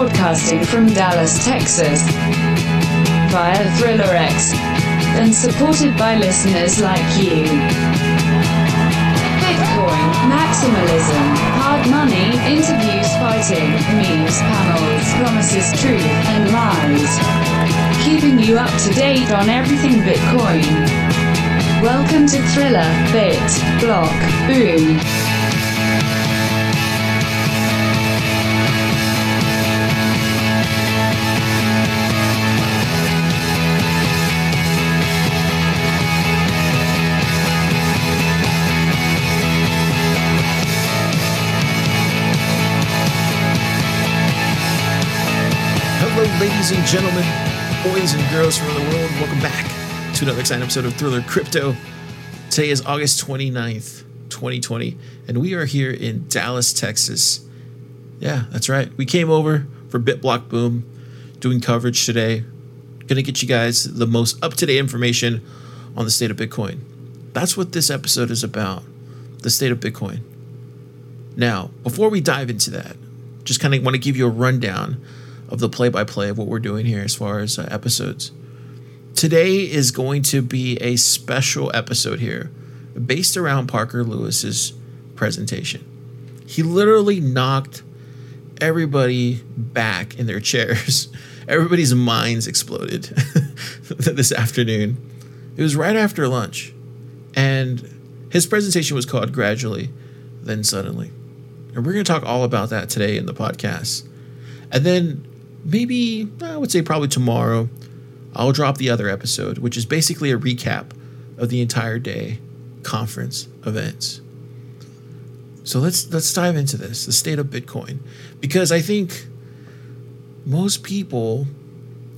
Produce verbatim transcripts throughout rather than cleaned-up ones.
broadcasting from Dallas, Texas, via ThrillerX, and supported by listeners like you. Bitcoin, maximalism, hard money, interviews, fighting, memes, panels, promises, truth, and lies. Keeping you up to date on everything Bitcoin. Welcome to Thriller, BitBlockBoom. Ladies and gentlemen, boys and girls from the world, welcome back to another exciting episode of Thriller Crypto. Today is August twenty-ninth, twenty twenty, and we are here in Dallas, Texas. Yeah, that's right. We came over for BitBlockBoom, doing coverage today. Going to get you guys the most up-to-date information on the state of Bitcoin. That's what this episode is about, the state of Bitcoin. Now, before we dive into that, just kind of want to give you a rundown of the play-by-play of what we're doing here as far as uh, episodes. Today is going to be a special episode here based around Parker Lewis's presentation. He literally knocked everybody back in their chairs. Everybody's minds exploded this afternoon. It was right after lunch, and his presentation was called Gradually, Then Suddenly. And we're going to talk all about that today in the podcast. And then maybe, I would say probably tomorrow, I'll drop the other episode, which is basically a recap of the entire day conference events. So let's let's dive into this, the state of Bitcoin, because I think most people,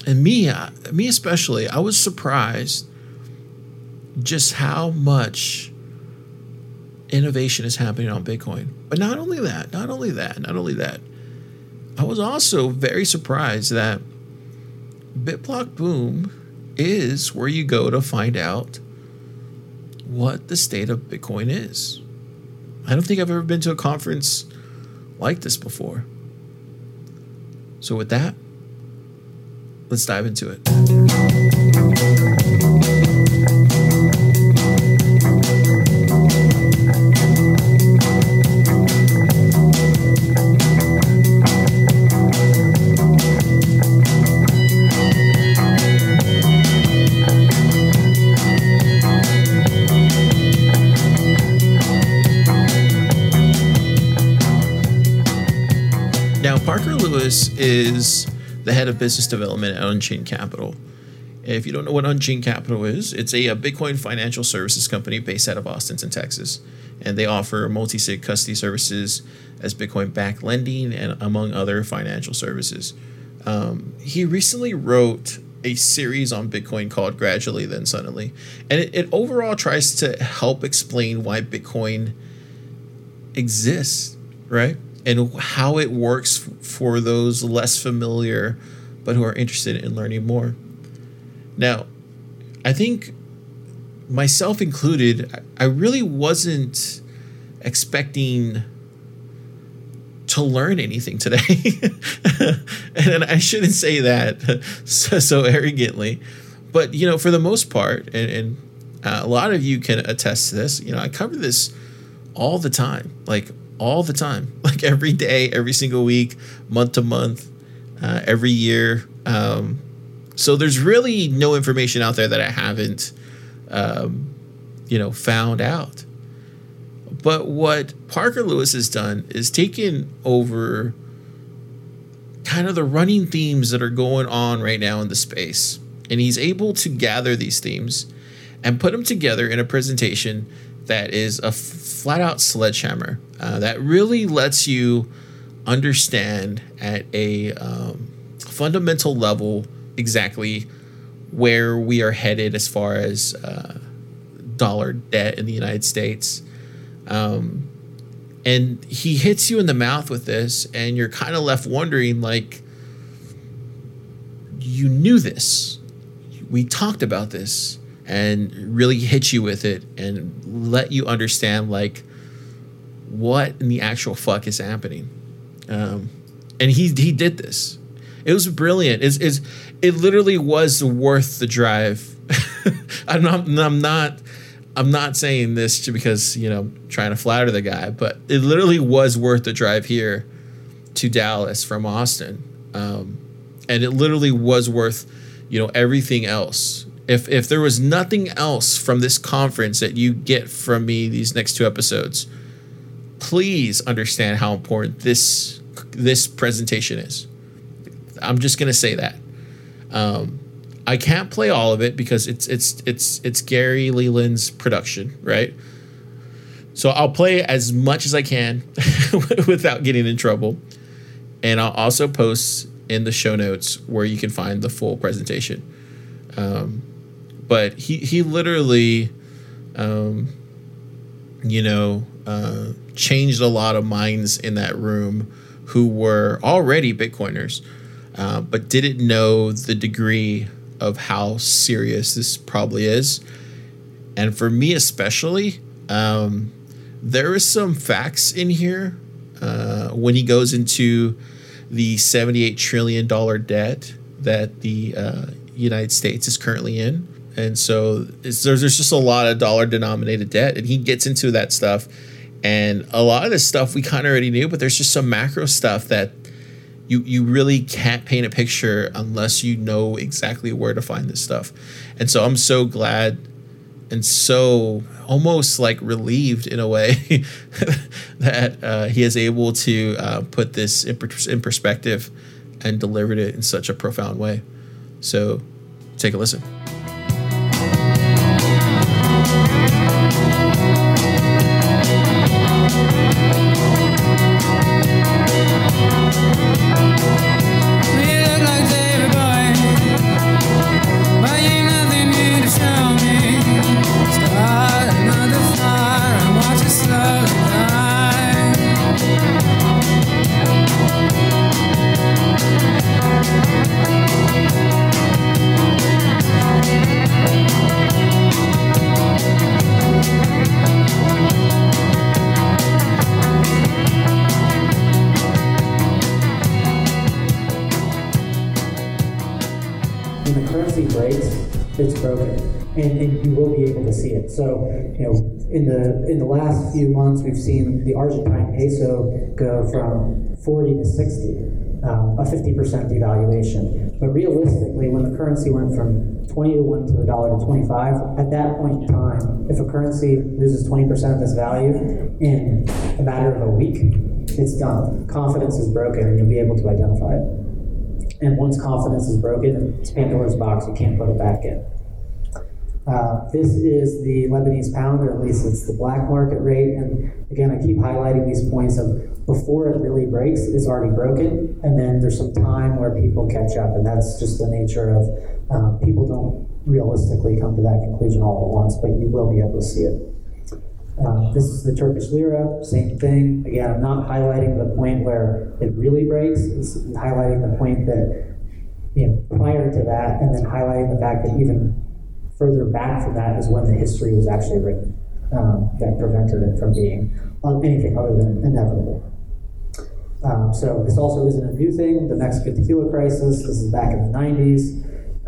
and me, me especially, I was surprised just how much innovation is happening on Bitcoin. But not only that, not only that, not only that, I was also very surprised that BitBlockBoom is where you go to find out what the state of Bitcoin is. I don't think I've ever been to a conference like this before. So with that, let's dive into it. Parker Lewis is the head of business development at Unchained Capital. If you don't know what Unchained Capital is, it's a, a Bitcoin financial services company based out of Austin, Texas. And they offer multi-sig custody services as Bitcoin-backed lending and among other financial services. Um, he recently wrote a series on Bitcoin called Gradually, Then Suddenly. And it, it overall tries to help explain why Bitcoin exists, right? And how it works for those less familiar, but who are interested in learning more. Now, I think myself included, I really wasn't expecting to learn anything today. And I shouldn't say that so, so arrogantly, but you know, for the most part, and, and a lot of you can attest to this, you know, I cover this all the time, like all the time, like every day, every single week, month to month, uh, every year. Um, so there's really no information out there that I haven't, um, you know, found out. But what Parker Lewis has done is taken over kind of the running themes that are going on right now in the space. And he's able to gather these themes and put them together in a presentation that is a f- flat out sledgehammer uh, that really lets you understand at a um, fundamental level exactly where we are headed as far as uh, dollar debt in the United States. Um, and he hits you in the mouth with this, and you're kind of left wondering, like, you knew this. We talked about this. And really hit you with it and let you understand, like, what in the actual fuck is happening. Um, And he he did this. It was brilliant. It's, it's, it literally was worth the drive. I'm not, I'm not I'm not saying this because, you know, trying to flatter the guy, but it literally was worth the drive here to Dallas from Austin. Um, and it literally was worth, you know, everything else. If if there was nothing else from this conference that you get from me these next two episodes, please understand how important this this presentation is. I'm just gonna say that. Um, I can't play all of it because it's it's it's it's Gary Leland's production, right? So I'll play as much as I can without getting in trouble, and I'll also post in the show notes where you can find the full presentation. Um, but he he literally, um, you know, uh, changed a lot of minds in that room who were already Bitcoiners, uh, but didn't know the degree of how serious this probably is. And for me especially, um, there is some facts in here uh, when he goes into the seventy-eight trillion dollars debt that the uh, United States is currently in. And so it's, there's, there's just a lot of dollar denominated debt, and he gets into that stuff. And a lot of this stuff we kind of already knew, but there's just some macro stuff that you, you really can't paint a picture unless you know exactly where to find this stuff. And so I'm so glad and so almost like relieved in a way that uh, he is able to uh, put this in, per- in perspective and delivered it in such a profound way. So take a listen. So, you know, in the in the last few months, we've seen the Argentine peso go from forty to sixty, um, a fifty percent devaluation. But realistically, when the currency went from twenty to one to the dollar to twenty-five, at that point in time, if a currency loses twenty percent of its value in a matter of a week, it's done. Confidence is broken, and you'll be able to identify it. And once confidence is broken, it's Pandora's box. You can't put it back in. Uh, this is the Lebanese pound, or at least it's the black market rate. And again, I keep highlighting these points of before it really breaks, it's already broken. And then there's some time where people catch up. And that's just the nature of um, people don't realistically come to that conclusion all at once, but you will be able to see it. Uh, this is the Turkish lira, same thing. Again, I'm not highlighting the point where it really breaks. It's highlighting the point that, you know, prior to that, and then highlighting the fact that even further back from that is when the history was actually written um, that prevented it from being anything other than inevitable. Um, so this also isn't a new thing, the Mexican tequila crisis, this is back in the nineties,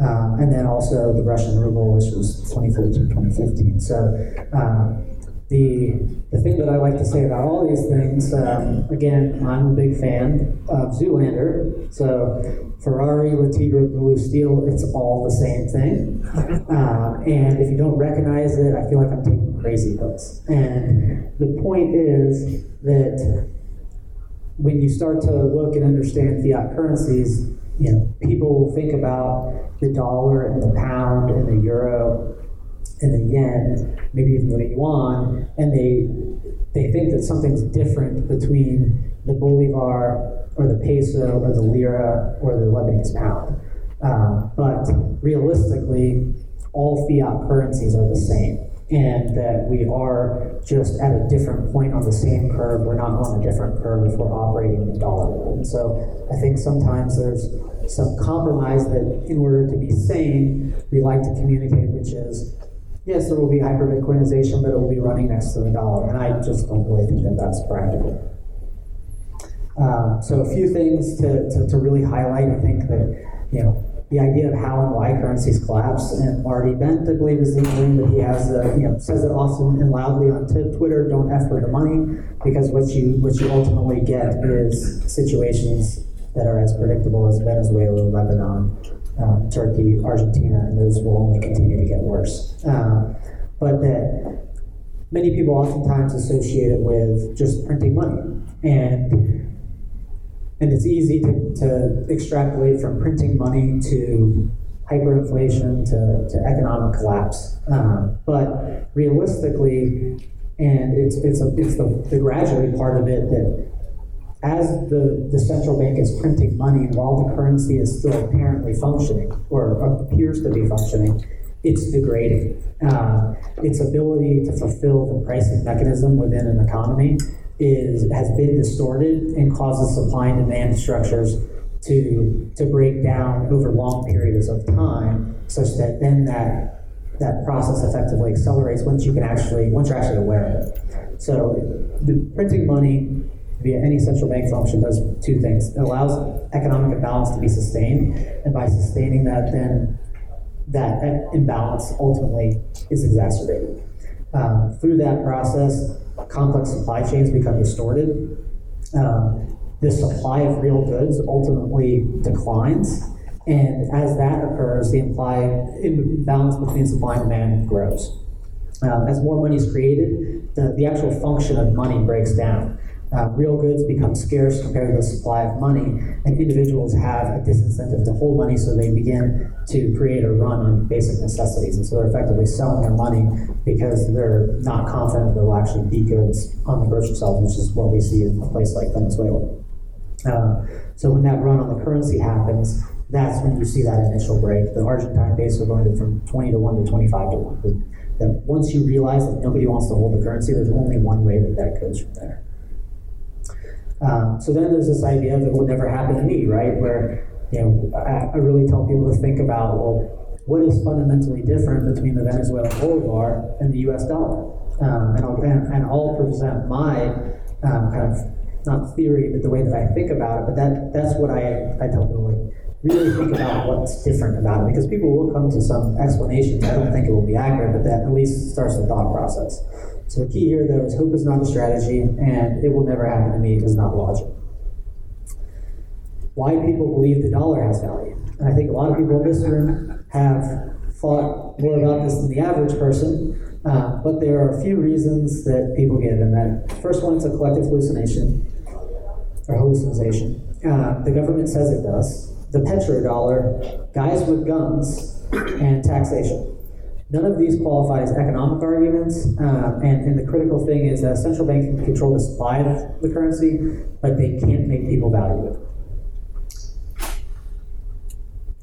um, and then also the Russian ruble, which was twenty fourteen, twenty fifteen. So um, the the thing that I like to say about all these things, um, again, I'm a big fan of Zoolander, so Ferrari, Le Tigre, Blue Steel, it's all the same thing. Uh, and if you don't recognize it, I feel like I'm taking crazy pills. And the point is that when you start to look and understand fiat currencies, you know, people think about the dollar and the pound and the euro and the yen, maybe even the yuan, and they they think that something's different between the bolivar or the peso, or the lira, or the Lebanese pound. Uh, but realistically, all fiat currencies are the same, and that we are just at a different point on the same curve. We're not on a different curve if we're operating in the dollar world. So I think sometimes there's some compromise that in order to be sane, we like to communicate, which is, yes, there will be hyperbitcoinization, but it will be running next to the dollar, and I just don't really think that that's practical. Uh, so a few things to, to, to really highlight. I think that, you know, the idea of how and why currencies collapse, and Marty Bent, I believe, is the thing that he has, uh, you know, says it often and loudly on t- Twitter, don't F for the money, because what you what you ultimately get is situations that are as predictable as Venezuela, Lebanon, um, Turkey, Argentina, and those will only continue to get worse. Uh, but that many people oftentimes associate it with just printing money. And And it's easy to, to extrapolate from printing money to hyperinflation to, to economic collapse. Um, but realistically, and it's it's a, it's the, the gradually part of it, that as the, the central bank is printing money while the currency is still apparently functioning or appears to be functioning, it's degrading. Uh, its ability to fulfill the pricing mechanism within an economy is has been distorted and causes supply and demand structures to to break down over long periods of time, such that then that that process effectively accelerates once you can actually once you're actually aware of it. So the printing money via any central bank function does two things. It allows economic imbalance to be sustained, and by sustaining that, then that imbalance ultimately is exacerbated. Uh, through that process, complex supply chains become distorted. Um, the supply of real goods ultimately declines, and as that occurs, the implied imbalance between supply and demand grows. Um, as more money is created, the, the actual function of money breaks down. Uh, real goods become scarce compared to the supply of money, and individuals have a disincentive to hold money, so they begin to create a run on basic necessities. And so they're effectively selling their money because they're not confident there will actually be goods on the grocery shelf, which is what we see in a place like Venezuela. Uh, so when that run on the currency happens, that's when you see that initial break. The Argentine peso going from twenty to one to twenty-five to one. That once you realize that nobody wants to hold the currency, there's only one way that that goes from there. Um, so then there's this idea of it will never happen to me, right? Where, you know, I, I really tell people to think about, well, what is fundamentally different between the Venezuelan bolivar and the U S dollar? Um, and, I'll, and, and I'll present my um, kind of, not theory, but the way that I think about it, but that that's what I, I tell people, like, really think about what's different about it, because people will come to some explanations. I don't think it will be accurate, but that at least starts the thought process. So the key here, though, is hope is not a strategy, and it will never happen to me is not logic. Why people believe the dollar has value. And I think a lot of people in this room have thought more about this than the average person, uh, but there are a few reasons that people give. And that first one is a collective hallucination, or hallucinization. Uh, the government says it does. The petrodollar, guys with guns, and taxation. None of these qualify as economic arguments, um, and, and the critical thing is that central banks can control the supply of the currency, but they can't make people value it.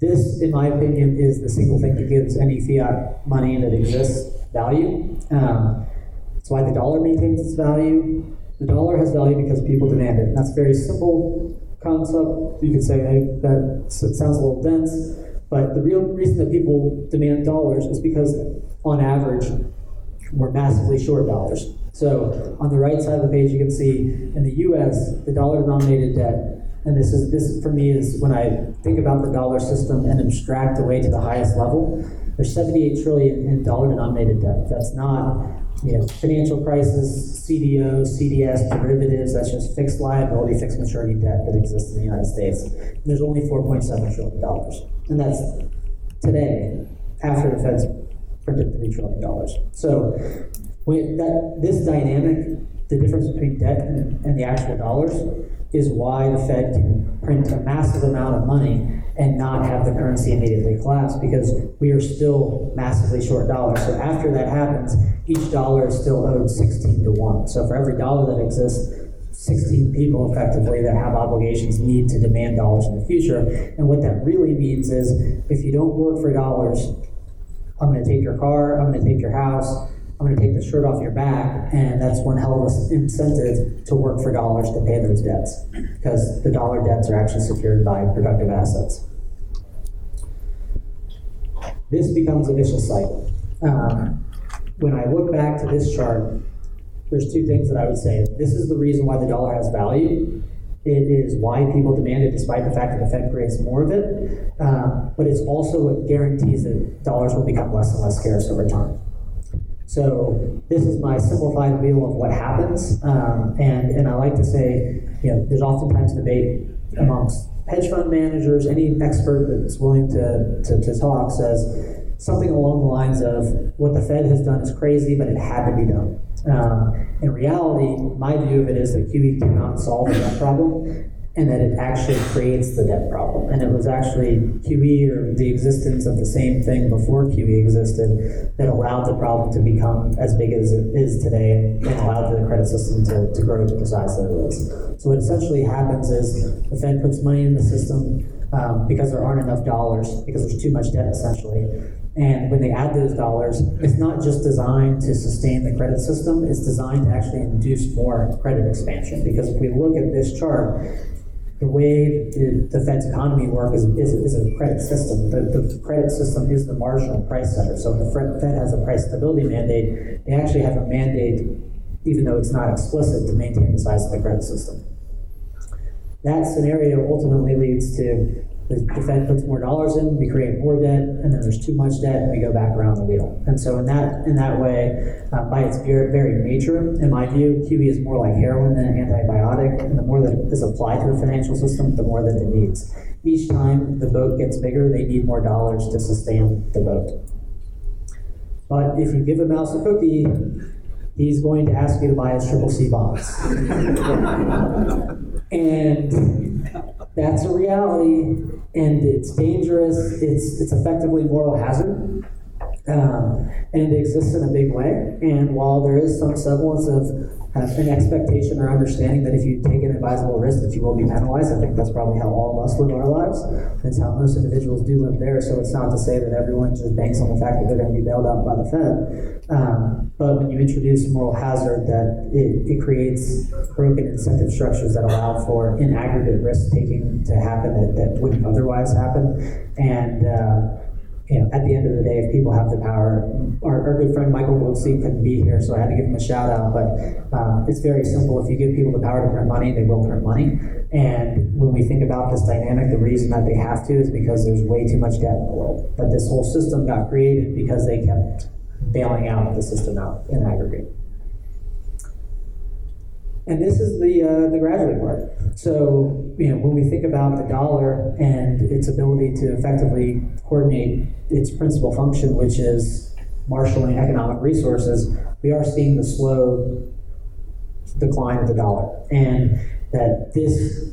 This, in my opinion, is the single thing that gives any fiat money that exists value. Um, that's why the dollar maintains its value. The dollar has value because people demand it, and that's a very simple concept. You could say, hey, that sounds a little dense. But the real reason that people demand dollars is because, on average, we're massively short dollars. So on the right side of the page, you can see in the U S, the dollar-denominated debt, and this is this for me is when I think about the dollar system and abstract away to the highest level. There's seventy-eight trillion dollars in dollar-denominated debt. That's not, you know, financial crisis, C D O, C D S, derivatives. That's just fixed liability, fixed maturity debt that exists in the United States. And there's only four point seven trillion dollars. And that's today, after the Fed's printed three trillion dollars. So with that, this dynamic, the difference between debt and, and the actual dollars, is why the Fed can print a massive amount of money and not have the currency immediately collapse, because we are still massively short dollars. So after that happens, each dollar is still owed sixteen to one. So for every dollar that exists, sixteen people effectively that have obligations need to demand dollars in the future. And what that really means is, if you don't work for dollars, I'm gonna take your car, I'm gonna take your house, I'm gonna take the shirt off your back, and that's one hell of an incentive to work for dollars to pay those debts, because the dollar debts are actually secured by productive assets. This becomes a vicious cycle. Um, when I look back to this chart, there's two things that I would say. This is the reason why the dollar has value, It is why people demand it, despite the fact that the Fed creates more of it. Um, but it's also what guarantees that dollars will become less and less scarce over time. So this is my simplified wheel of what happens. Um, and, and I like to say, you know, there's oftentimes debate amongst hedge fund managers. Any expert that's willing to, to, to talk says something along the lines of, what the Fed has done is crazy, but it had to be done. Um, in reality, my view of it is that Q E cannot solve the debt problem, and that it actually creates the debt problem. And it was actually Q E, or the existence of the same thing before Q E existed, that allowed the problem to become as big as it is today, and allowed the credit system to, to grow to the size that it is. So what essentially happens is the Fed puts money in the system um, because there aren't enough dollars, because there's too much debt essentially. And when they add those dollars, it's not just designed to sustain the credit system, it's designed to actually induce more credit expansion. Because if we look at this chart, the way the, the Fed's economy works is, is, is a credit system. The, the credit system is the marginal price setter. So if the Fed has a price stability mandate, they actually have a mandate, even though it's not explicit, to maintain the size of the credit system. That scenario ultimately leads to the Fed puts more dollars in, we create more debt, and then there's too much debt, and we go back around the wheel. And so in that in that way, uh, by its very, very nature, in my view, Q E is more like heroin than an antibiotic, and the more that is applied to the financial system, the more that it needs. Each time the boat gets bigger, they need more dollars to sustain the boat. But if you give a mouse a cookie, he's going to ask you to buy his triple C bonds. And that's a reality, and it's dangerous. It's it's effectively moral hazard, um, and it exists in a big way. And while there is some semblance of uh, an expectation or understanding that if you take an advisable risk that you will be penalized, I think that's probably how all of us live our lives. That's how most individuals do live there. So it's not to say that everyone just banks on the fact that they're going to be bailed out by the Fed. Um, but when you introduce moral hazard, that it, it creates broken incentive structures that allow for in aggregate risk taking to happen that, that wouldn't otherwise happen. And uh, you know, at the end of the day, if people have the power, our, our good friend Michael Goldstein couldn't be here, so I had to give him a shout out. But um, it's very simple. If you give people the power to print money, they will print money. And when we think about this dynamic, the reason that they have to is because there's way too much debt in the world. But this whole system got created because they kept bailing out the system out in aggregate. And this is the uh, the gradually part. So, you know, when we think about the dollar and its ability to effectively coordinate its principal function, which is marshaling economic resources, we are seeing the slow decline of the dollar. And that this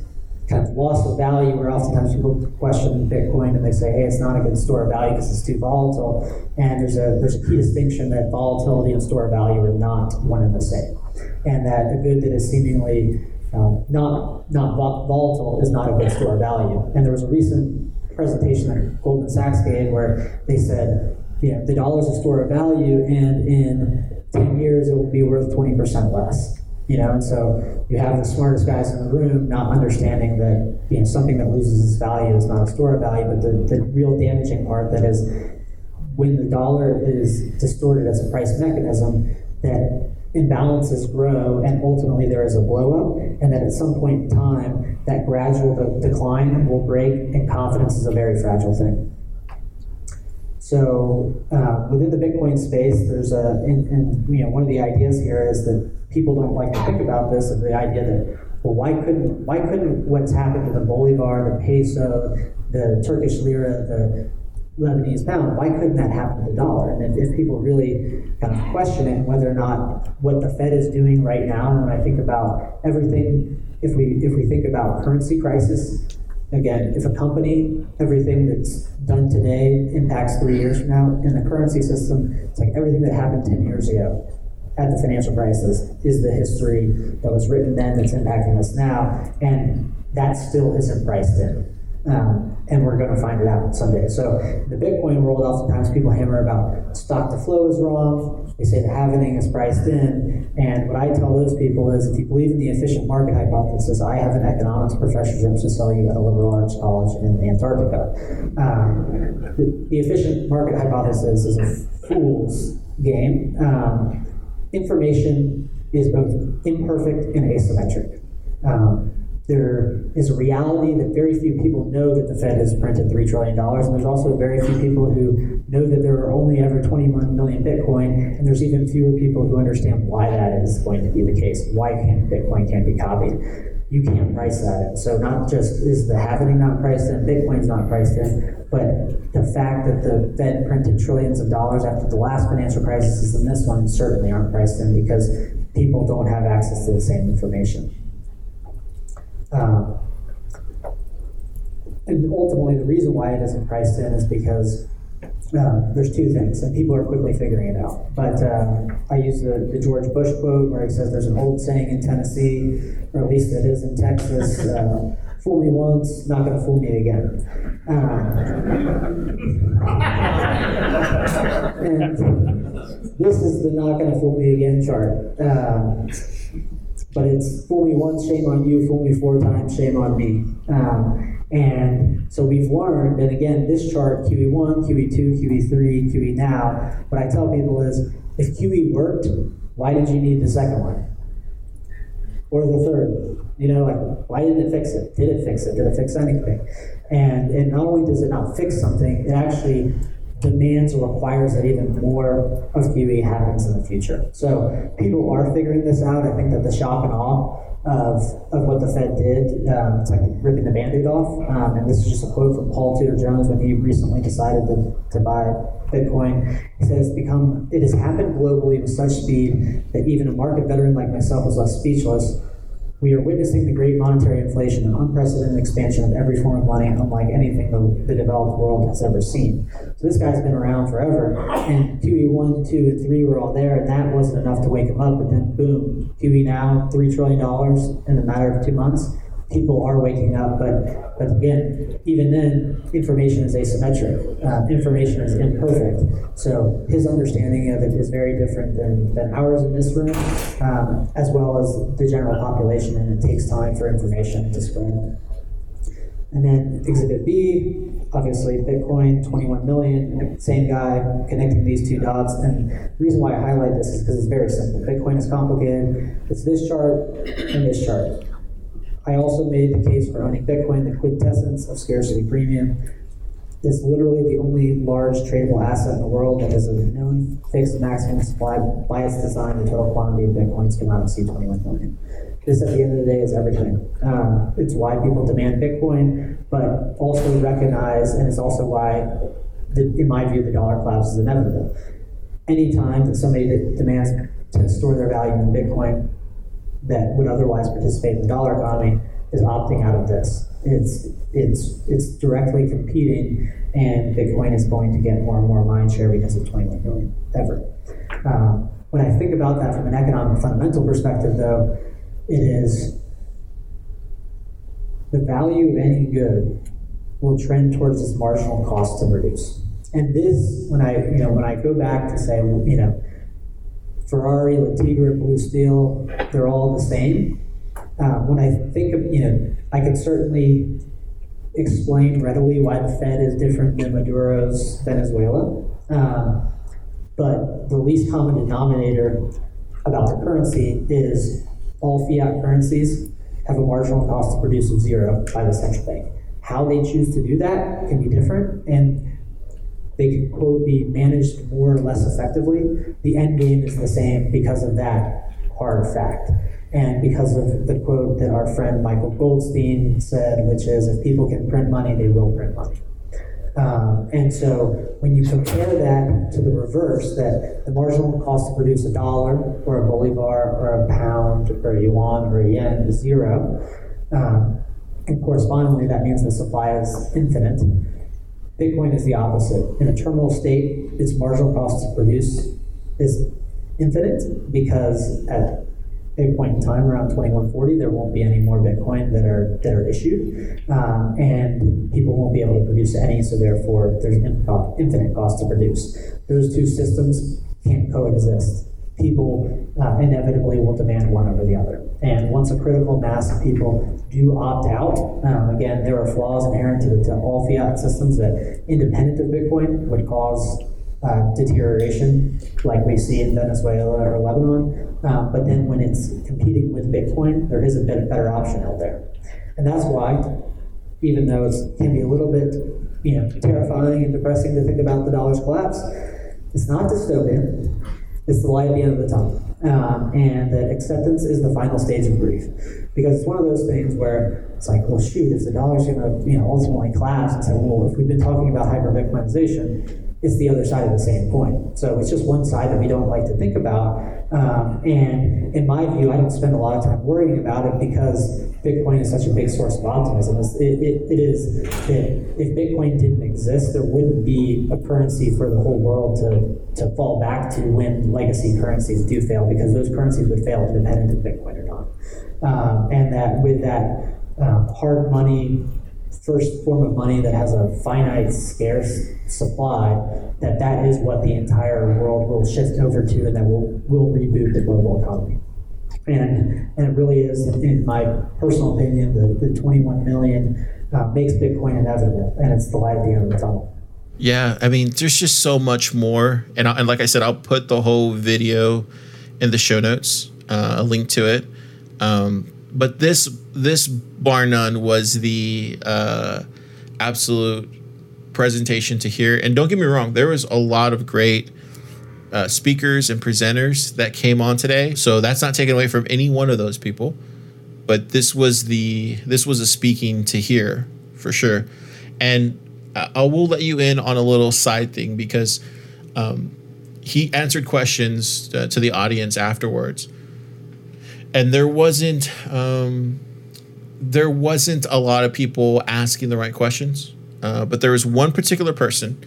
kind of loss of value, where oftentimes people question Bitcoin and they say, hey, it's not a good store of value because it's too volatile. And there's a there's a key distinction that volatility and store of value are not one and the same. And that a good that is seemingly um, not not volatile is not a good store of value. And there was a recent presentation that Goldman Sachs gave where they said, you know, the dollar is a store of value, and in ten years it will be worth twenty percent less. You know, and so you have the smartest guys in the room not understanding that, you know, something that loses its value is not a store of value, but the, the real damaging part that is when the dollar is distorted as a price mechanism, that imbalances grow, and ultimately there is a blow up, and that at some point in time, that gradual de- decline will break, and confidence is a very fragile thing. So uh, within the Bitcoin space, there's a, and, and you know, one of the ideas here is that people don't like to think about this, of the idea that, well, why couldn't why couldn't what's happened to the bolivar, the peso, the Turkish lira, the Lebanese pound, why couldn't that happen to the dollar? And if, if people really kind of question it, whether or not what the Fed is doing right now, and when I think about everything, if we if we think about currency crisis, again, if a company, everything that's done today impacts three years from now, in the currency system, it's like everything that happened ten years ago at the financial crisis is the history that was written then that's impacting us now, and that still isn't priced in. Um, and we're going to find it out someday. So in the Bitcoin world, oftentimes people hammer about stock to flow is wrong. They say that halving is priced in. And what I tell those people is, if you believe in the efficient market hypothesis, I have an economics professorship to sell you at a liberal arts college in Antarctica. Um, the, the efficient market hypothesis is a fool's game. Um, information is both imperfect and asymmetric. Um, There is a reality that very few people know that the Fed has printed three trillion dollars, and there's also very few people who know that there are only ever twenty-one million Bitcoin, and there's even fewer people who understand why that is going to be the case, why can't Bitcoin can't be copied. You can't price that in. So not just is the halving not priced in, Bitcoin's not priced in, but the fact that the Fed printed trillions of dollars after the last financial crisis and this one certainly aren't priced in because people don't have access to the same information. Um, and ultimately, the reason why it isn't priced in is because Uh, there's two things, and people are quickly figuring it out. But um, I use the, the George Bush quote where he says there's an old saying in Tennessee, or at least it is in Texas, uh, fool me once, not going to fool me again. Uh, and this is the not going to fool me again chart. Uh, but it's fool me once, shame on you, fool me four times, shame on me. Uh, And so we've learned, and again, this chart, Q E one, Q E two, Q E three, Q E now, what I tell people is, if Q E worked, why did you need the second one? Or the third? You know, like, why didn't it fix it? Did it fix it? Did it fix anything? And, and not only does it not fix something, it actually demands or requires that even more of Q E happens in the future. So people are figuring this out. I think that the shock and awe Of, of what the Fed did, um, it's like ripping the Band-Aid off. Um, and this is just a quote from Paul Tudor Jones when he recently decided to, to buy Bitcoin. He says, "Become it has happened globally with such speed that even a market veteran like myself was left speechless. We are witnessing the great monetary inflation and unprecedented expansion of every form of money, unlike anything the, the developed world has ever seen." So this guy's been around forever, and Q E one, two, and three were all there, and that wasn't enough to wake him up, but then boom, Q E now, three trillion dollars in a matter of two months. People are waking up, but, but again, even then, information is asymmetric. Uh, information is imperfect. So his understanding of it is very different than, than ours in this room, um, as well as the general population, and it takes time for information to spread. And then Exhibit B, obviously Bitcoin, twenty-one million, same guy connecting these two dots. And the reason why I highlight this is because it's very simple. Bitcoin is complicated. It's this chart and this chart. I also made the case for owning Bitcoin, the quintessence of scarcity premium. It's literally the only large tradable asset in the world that has a known fixed maximum supply by its design. The total quantity of Bitcoins cannot exceed twenty-one million. This, at the end of the day, is everything. Um, it's why people demand Bitcoin, but also recognize, and it's also why, the, in my view, the dollar collapse is inevitable. Any time that somebody that demands to store their value in Bitcoin that would otherwise participate in the dollar economy is opting out of this. It's it's it's directly competing, and Bitcoin is going to get more and more mindshare because of twenty-one million ever. Um, when I think about that from an economic fundamental perspective, though, it is the value of any good will trend towards its marginal cost to produce. And this, when I you know when I go back to say you know. Ferrari, La Tigre, Blue Steel, they're all the same. Uh, when I think of, you know, I could certainly explain readily why the Fed is different than Maduro's Venezuela. Uh, but the least common denominator about the currency is all fiat currencies have a marginal cost to produce of zero by the central bank. How they choose to do that can be different, and they can, quote, be managed more or less effectively. The end game is the same because of that hard fact. And because of the quote that our friend Michael Goldstein said, which is, if people can print money, they will print money. Um, and so when you compare that to the reverse, that the marginal cost to produce a dollar or a bolivar or a pound or a yuan or a yen is zero, um, and correspondingly, that means the supply is infinite. Bitcoin is the opposite. In a terminal state, its marginal cost to produce is infinite because at a point in time around twenty-one forty, there won't be any more Bitcoin that are that are issued, um, and people won't be able to produce any, so therefore there's infinite cost to produce. Those two systems can't coexist. People uh, inevitably will demand one over the other. And once a critical mass of people do opt out, um, again, there are flaws inherent to, to all fiat systems that, independent of Bitcoin, would cause uh, deterioration like we see in Venezuela or Lebanon. Um, but then when it's competing with Bitcoin, there isn't a better option out there. And that's why, even though it can be a little bit, you know, terrifying and depressing to think about the dollar's collapse, it's not dystopian. It's the light at the end of the tunnel. Um, and that acceptance is the final stage of grief. Because it's one of those things where it's like, well, shoot, if the dollar's going to, you know, ultimately collapse, it's like, well, if we've been talking about hyperbitcoinization, it's the other side of the same coin. So it's just one side that we don't like to think about. Um, and in my view, I don't spend a lot of time worrying about it because Bitcoin is such a big source of optimism. It, it, it is that if Bitcoin didn't exist, there wouldn't be a currency for the whole world to, to fall back to when legacy currencies do fail, because those currencies would fail independent of Bitcoin or not. Um, and that with that um, hard money, first form of money that has a finite, scarce supply, that that is what the entire world will shift over to, and that will will reboot the global economy. And, and it really is, in my personal opinion, the, the twenty-one million uh, makes Bitcoin inevitable, and it's the light at the end of the tunnel. Yeah, I mean, there's just so much more. And, I, and like I said, I'll put the whole video in the show notes, uh, a link to it. Um, but this, this bar none, was the uh, absolute presentation to hear. And don't get me wrong, there was a lot of great Uh, speakers and presenters that came on today, so that's not taken away from any one of those people, but this was the this was a speaking to hear for sure. And I, I will let you in on a little side thing, because um, he answered questions uh, to the audience afterwards, and there wasn't um, there wasn't a lot of people asking the right questions, uh, but there was one particular person,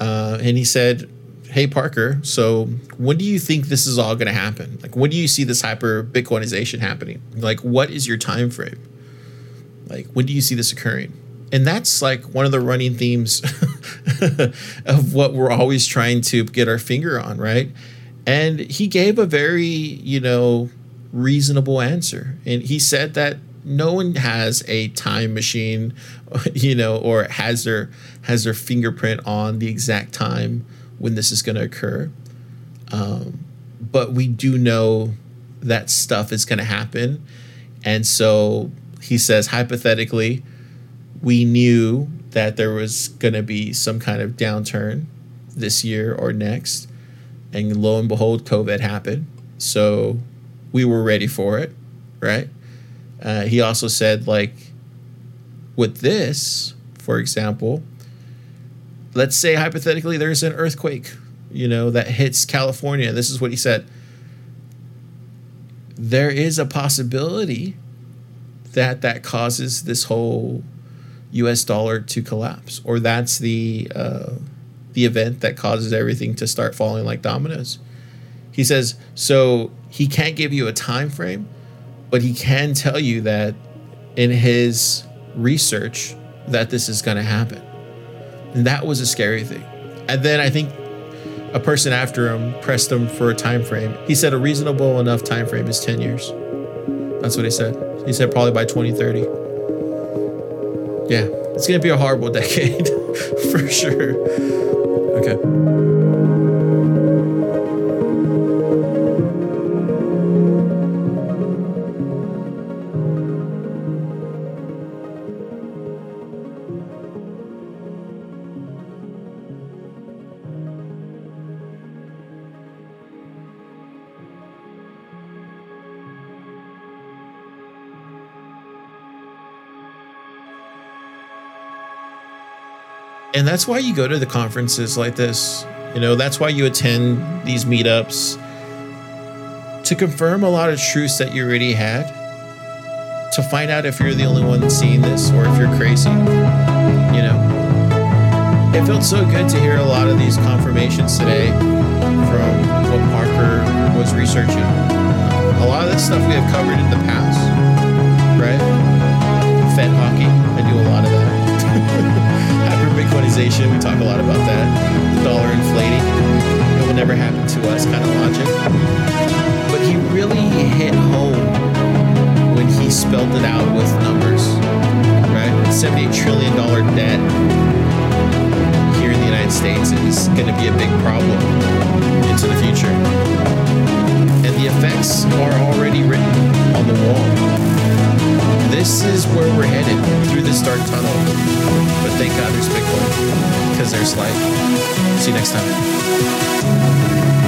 uh, and he said, "Hey, Parker, so when do you think this is all going to happen? Like, when do you see this hyper-Bitcoinization happening? Like, what is your time frame? Like, when do you see this occurring?" And that's like one of the running themes of what we're always trying to get our finger on, right? And he gave a very, you know, reasonable answer. And he said that no one has a time machine, you know, or has their has their fingerprint on the exact time when this is going to occur. Um, but we do know that stuff is going to happen. And so he says, hypothetically, we knew that there was going to be some kind of downturn this year or next. And lo and behold, COVID happened. So we were ready for it, right? Uh, he also said, like, with this, for example, let's say hypothetically there's an earthquake, you know, that hits California. This is what he said. There is a possibility that that causes this whole U S dollar to collapse, or that's the uh, the event that causes everything to start falling like dominoes. He says, so he can't give you a time frame, but he can tell you that in his research that this is going to happen. And that was a scary thing. And then I think a person after him pressed him for a time frame. He said a reasonable enough time frame is ten years. That's what he said. He said probably by twenty thirty. Yeah, it's going to be a horrible decade for sure. Okay. And that's why you go to the conferences like this. You know, that's why you attend these meetups, to confirm a lot of truths that you already had, to find out if you're the only one seeing this or if you're crazy. You know, it felt so good to hear a lot of these confirmations today from what Parker was researching. A lot of this stuff we have covered in the past, right? Fed hockey, I do a lot of that. Hyperbitcoinization, we talk a lot about that. The dollar inflating, it will never happen to us kind of logic. But he really hit home when he spelled it out with numbers, right? seventy-eight trillion dollars debt here in the United States is going to be a big problem into the future. And the effects are already written on the where we're headed through this dark tunnel. But thank God there's Bitcoin, because there's light. See you next time.